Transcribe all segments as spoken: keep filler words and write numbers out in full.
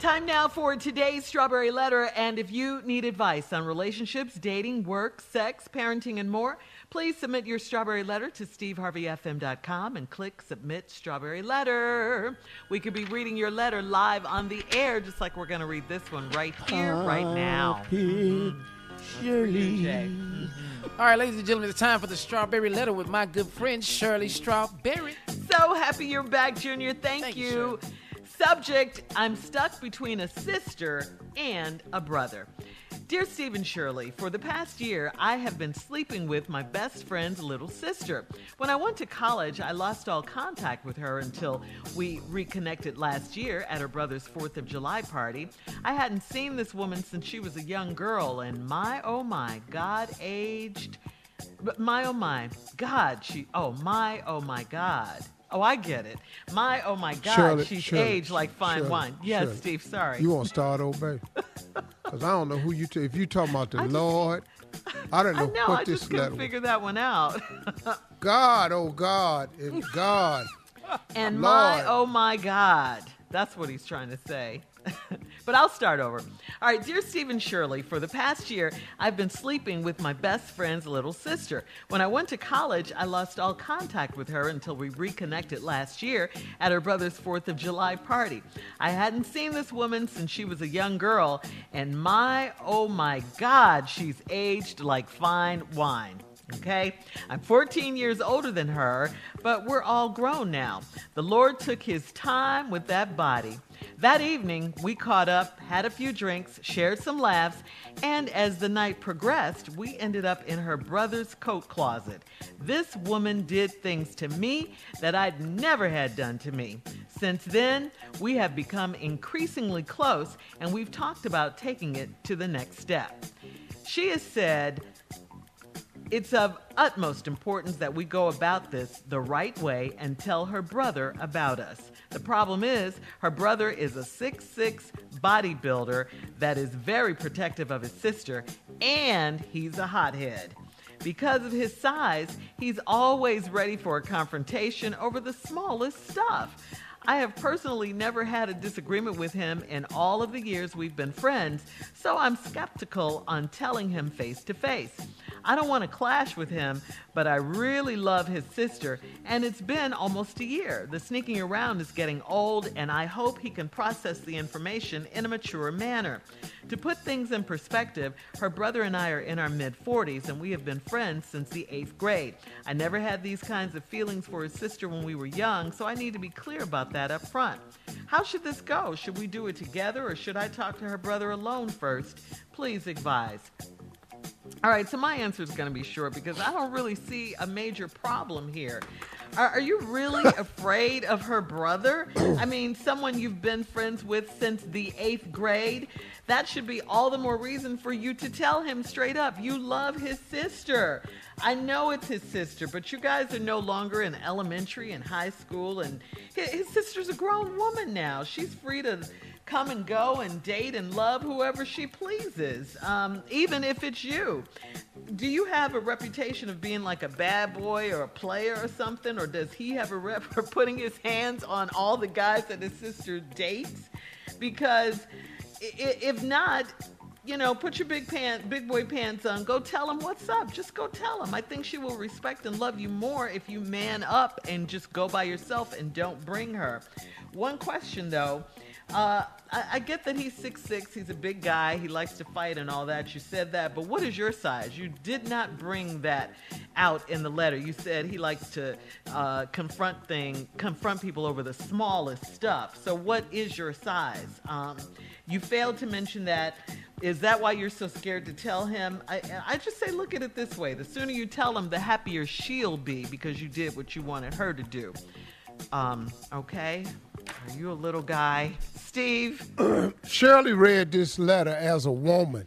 Time now for today's Strawberry Letter, and if you need advice on relationships, dating, work, sex, parenting, and more, please submit your Strawberry Letter to steve harvey f m dot com and click Submit Strawberry Letter. We could be reading your letter live on the air, just like we're going to read this one right here, right now. Mm-hmm. Shirley. Mm-hmm. All right, ladies and gentlemen, it's time for the Strawberry Letter with my good friend, Shirley Strawberry. So happy you're back, Junior. Thank, Thank you. you Subject, I'm stuck between a sister and a brother. Dear Steve and Shirley, for the past year, I have been sleeping with my best friend's little sister. When I went to college, I lost all contact with her until we reconnected last year at her brother's fourth of July party. I hadn't seen this woman since she was a young girl, and my, oh my, God aged. But my, oh my, God, she, oh my, oh my, God. Oh, I get it. My, oh, my God, Shirley, she's Shirley, aged like fine Shirley, wine. Yes, Shirley. Steve, sorry. You want to start, old baby? Because I don't know who you... T- if you talking about the I Lord, just, I don't know, I know what I this letter... I just couldn't figure was. that one out. God, oh, God, it's God. And Lord. My, oh, my God. That's what he's trying to say. But I'll start over. All right, dear Steve and Shirley, for the past year, I've been sleeping with my best friend's little sister. When I went to college, I lost all contact with her until we reconnected last year at her brother's fourth of July party. I hadn't seen this woman since she was a young girl, and my, oh my God, she's aged like fine wine. Okay, I'm fourteen years older than her, but we're all grown now. The Lord took his time with that body. That evening, we caught up, had a few drinks, shared some laughs, and as the night progressed, we ended up in her brother's coat closet. This woman did things to me that I'd never had done to me. Since then, we have become increasingly close, and we've talked about taking it to the next step. She has said, it's of utmost importance that we go about this the right way and tell her brother about us. The problem is, her brother is a six foot six bodybuilder that is very protective of his sister, and he's a hothead. Because of his size, he's always ready for a confrontation over the smallest stuff. I have personally never had a disagreement with him in all of the years we've been friends, so I'm skeptical on telling him face to face. I don't want to clash with him, but I really love his sister, and it's been almost a year. The sneaking around is getting old, and I hope he can process the information in a mature manner. To put things in perspective, her brother and I are in our mid forties, and we have been friends since the eighth grade. I never had these kinds of feelings for his sister when we were young, so I need to be clear about that up front. How should this go? Should we do it together, or should I talk to her brother alone first? Please advise. All right, so my answer is going to be short because I don't really see a major problem here. Are, are you really afraid of her brother? I mean, someone you've been friends with since the eighth grade? That should be all the more reason for you to tell him straight up. You love his sister. I know it's his sister, but you guys are no longer in elementary and high school, and his, his sister's a grown woman now. She's free to come and go and date and love whoever she pleases, um, even if it's you. Do you have a reputation of being like a bad boy or a player or something, or does he have a rep for putting his hands on all the guys that his sister dates? Because if not, you know, put your big pant, big boy pants on. Go tell him what's up. Just go tell him. I think she will respect and love you more if you man up and just go by yourself and don't bring her. One question, though. Uh, I, I get that he's six foot six, he's a big guy, he likes to fight and all that, you said that, but what is your size? You did not bring that out in the letter. You said he likes to uh, confront thing, confront people over the smallest stuff. So what is your size? Um, you failed to mention that. Is that why you're so scared to tell him? I, I just say look at it this way. The sooner you tell him, the happier she'll be because you did what you wanted her to do. Um, okay? Are you a little guy? Steve? Shirley read this letter as a woman.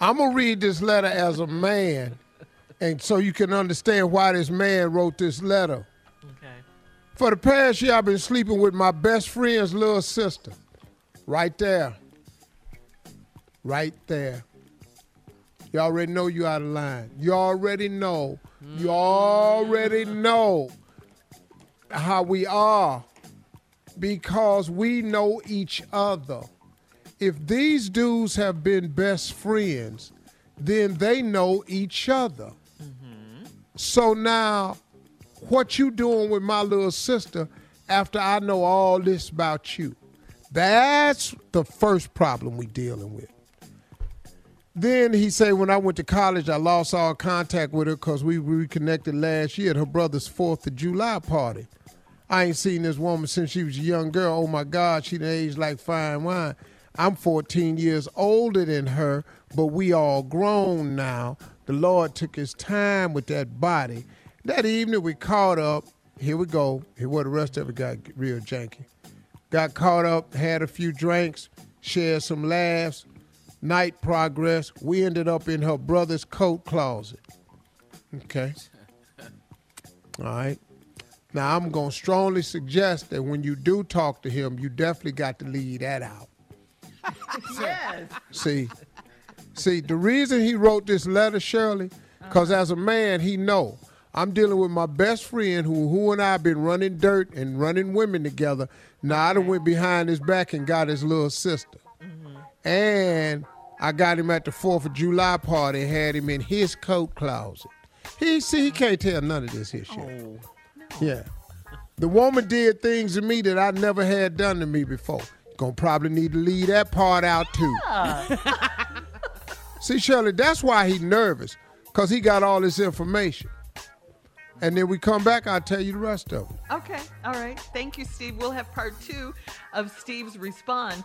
I'm going to read this letter as a man, and so you can understand why this man wrote this letter. Okay. For the past year, I've been sleeping with my best friend's little sister. Right there. Right there. You already know you out of line. You already know. Mm. You already know how we are. because we know each other. If these dudes have been best friends, then they know each other. Mm-hmm. So now, what you doing with my little sister after I know all this about you? That's the first problem we dealing with. Then he said, when I went to college, I lost all contact with her because we reconnected last year at her brother's fourth of July party. I ain't seen this woman since she was a young girl. Oh, my God, she done aged like fine wine. I'm fourteen years older than her, but we all grown now. The Lord took his time with that body. That evening we caught up. Here we go. Here where the rest of it got real janky. Got caught up, had a few drinks, shared some laughs. Night progress. We ended up in her brother's coat closet. Okay. All right. Now, I'm going to strongly suggest that when you do talk to him, you definitely got to leave that out. Yes. See, see, the reason he wrote this letter, Shirley, because as a man, he know I'm dealing with my best friend who who and I been running dirt and running women together. Now, I done went behind his back and got his little sister. And I got him at the fourth of July party, had him in his coat closet. He see, he can't tell none of this here shit. Oh, no. Yeah. The woman did things to me that I never had done to me before. Gonna probably need to leave that part out too. Yeah. See, Shirley, that's why he nervous, because he got all this information. And then we come back, I'll tell you the rest of it. Okay, all right. Thank you, Steve. We'll have part two of Steve's response.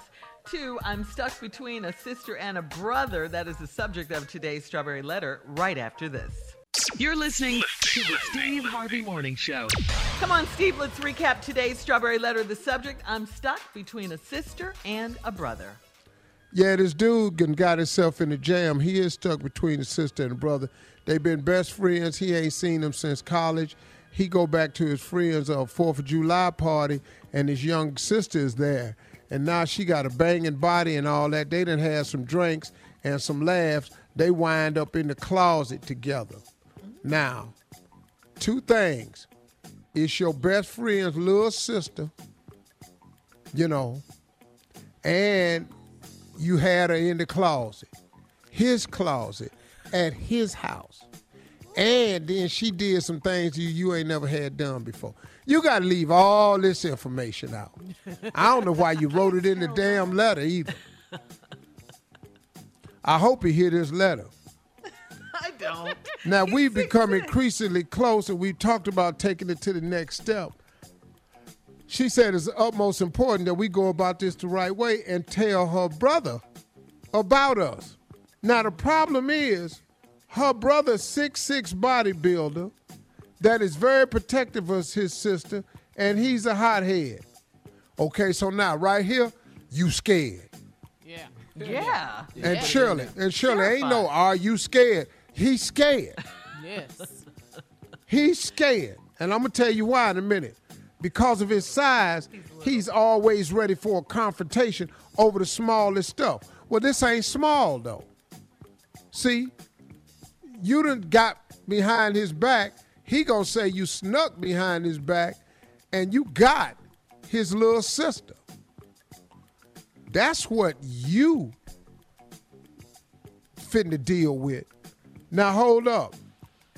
Two, I'm stuck between a sister and a brother. That is the subject of today's Strawberry Letter right after this. You're listening to the Steve Harvey Morning Show. Come on, Steve, let's recap today's Strawberry Letter. The subject, I'm stuck between a sister and a brother. Yeah, this dude got himself in a jam. He is stuck between a sister and a brother. They've been best friends. He ain't seen them since college. He go back to his friend's uh, fourth of July party, and his young sister is there. And now she got a banging body and all that. They done had some drinks and some laughs. They wind up in the closet together. Now, two things. It's your best friend's little sister, you know, and you had her in the closet, his closet, at his house. And then she did some things you, you ain't never had done before. You got to leave all this information out. I don't know why you wrote it in the damn letter either. I hope you hear this letter. I don't. Now, we've become increasingly close, and we've talked about taking it to the next step. She said it's utmost important that we go about this the right way and tell her brother about us. Now, the problem is, her brother, six foot six bodybuilder, that is very protective of his sister, and he's a hothead. Okay, so now right here, you scared. Yeah. Yeah. And yeah. Shirley, and Shirley Terrified. Ain't no are you scared. He's scared. Yes. He's scared. And I'm gonna tell you why in a minute. Because of his size, he's, he's always ready for a confrontation over the smallest stuff. Well, this ain't small though. See? You done got behind his back. He gonna say you snuck behind his back and you got his little sister. That's what you fitting to deal with. Now, hold up.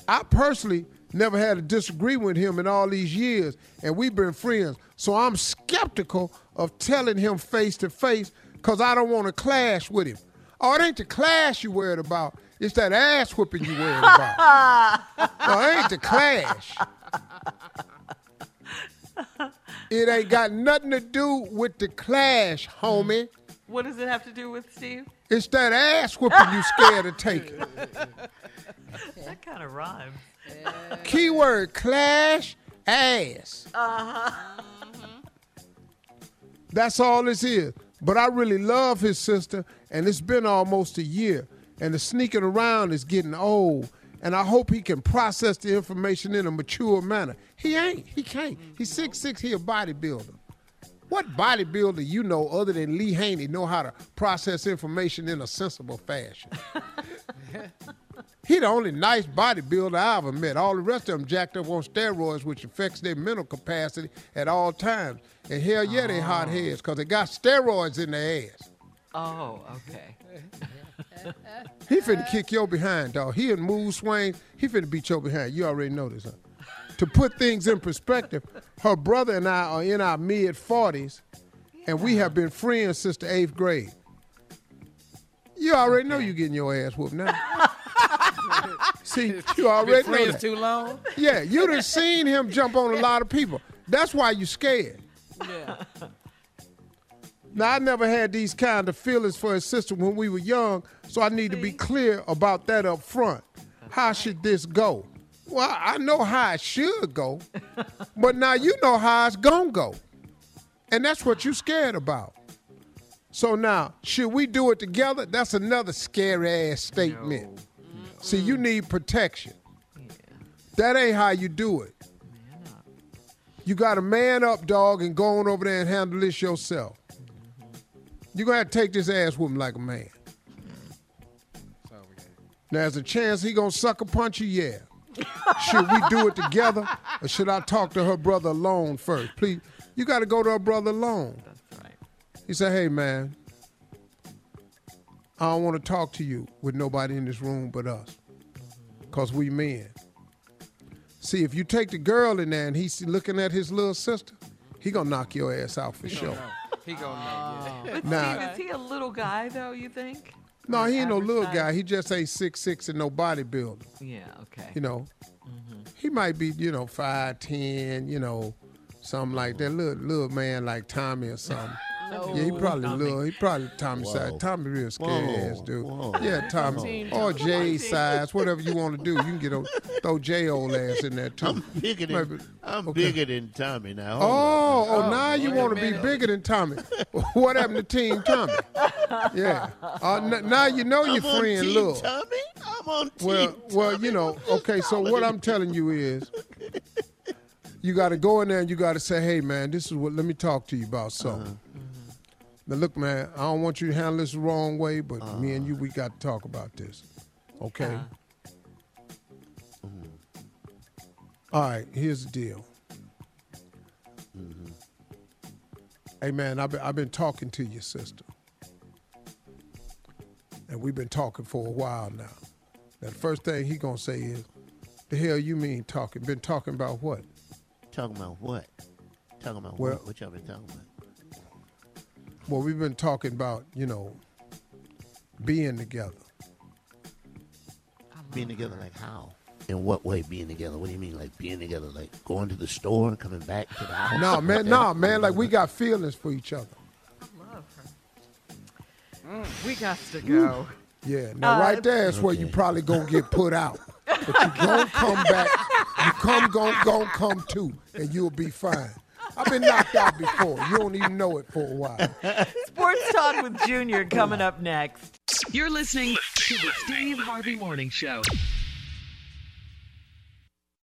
I personally never had a disagreement with him in all these years, and we've been friends. So I'm skeptical of telling him face to face because I don't want to clash with him. Oh, it ain't the clash you worried about. It's that ass whooping you worried about. No, it ain't the clash. It ain't got nothing to do with the clash, homie. What does it have to do with, Steve? It's that ass whooping you scared of taking. That kind of rhymes. Keyword, clash, ass. Uh-huh. That's all this is. But I really love his sister, and it's been almost a year. And the sneaking around is getting old. And I hope he can process the information in a mature manner. He ain't. He can't. He's six foot six. He a bodybuilder. What bodybuilder you know other than Lee Haney know how to process information in a sensible fashion? He the only nice bodybuilder I ever met. All the rest of them jacked up on steroids, which affects their mental capacity at all times. And hell yeah, oh. they hot heads because they got steroids in their ass. Oh, okay. He finna kick your behind, dog. He and Moose Swain, he finna beat your behind. You already know this, huh? To put things in perspective, her brother and I are in our mid forties, yeah. and we have been friends since the eighth grade. You already okay. know you getting your ass whooped now. See, you already been know friends that. Too long? Yeah, you done seen him jump on a lot of people. That's why you scared. Yeah. Now, I never had these kind of feelings for his sister when we were young, so I need See? to be clear about that up front. How should this go? Well, I know how it should go, but now you know how it's going to go. And that's what you're scared about. So now, should we do it together? That's another scary-ass statement. No. See, you need protection. Yeah. That ain't how you do it. Man up. You got to man up, dog, and go on over there and handle this yourself. You're going to have to take this ass with him like a man. Now, there's a chance he going to sucker punch you? Yeah. Should we do it together, or should I talk to her brother alone first? Please, you got to go to her brother alone. That's right. He said, hey, man, I don't want to talk to you with nobody in this room but us, because we men. See, if you take the girl in there and he's looking at his little sister, he going to knock your ass out for sure. He gonna oh. make it. But now, Steve, is he a little guy though, you think? No, he ain't no little size? guy. He just ain't six six and no bodybuilder. Yeah, okay. You know, mm-hmm. he might be, you know, five ten, you know, something like that. Little little man like Tommy or something. No. Yeah, he probably Tommy. little. He probably Tommy Whoa. size. Tommy real scary Whoa. ass, dude. Whoa. Yeah, Tommy. Or Jay size, whatever you want to do. You can get a, throw Jay old ass in there, too. I'm bigger than, Maybe, I'm okay. bigger than Tommy now. Oh, oh, oh, now you want to be bigger than Tommy. What happened to Team Tommy? Yeah. Uh, n- now you know I'm your friend, team Lil. Tommy? I'm on team well, Tommy. Well, you know, okay, so what I'm telling you is... You got to go in there and you got to say, hey, man, this is what, let me talk to you about something. Uh-huh. Mm-hmm. Now, look, man, I don't want you to handle this the wrong way, but uh-huh. me and you, we got to talk about this. Okay? Uh-huh. All right, here's the deal. Mm-hmm. Hey, man, I've been, I've been talking to your sister. And we've been talking for a while now. Now, the first thing he going to say is, the hell you mean talking? Been talking about what? Talking about what? Talking about well, what? What y'all been talking about? Well, we've been talking about, you know, being together. Being together her. like how? In what way being together? What do you mean like being together? Like going to the store and coming back to the house? No, man, no, nah, man. Like we got feelings for each other. I love her. Mm, we got to go. Yeah, now uh, right there is okay. where you probably gonna get put out. But you don't come back. You come, gon' gon' come too, and you'll be fine. I've been knocked out before. You don't even know it for a while. Sports Talk with Junior coming up next. You're listening to the Steve Harvey Morning Show.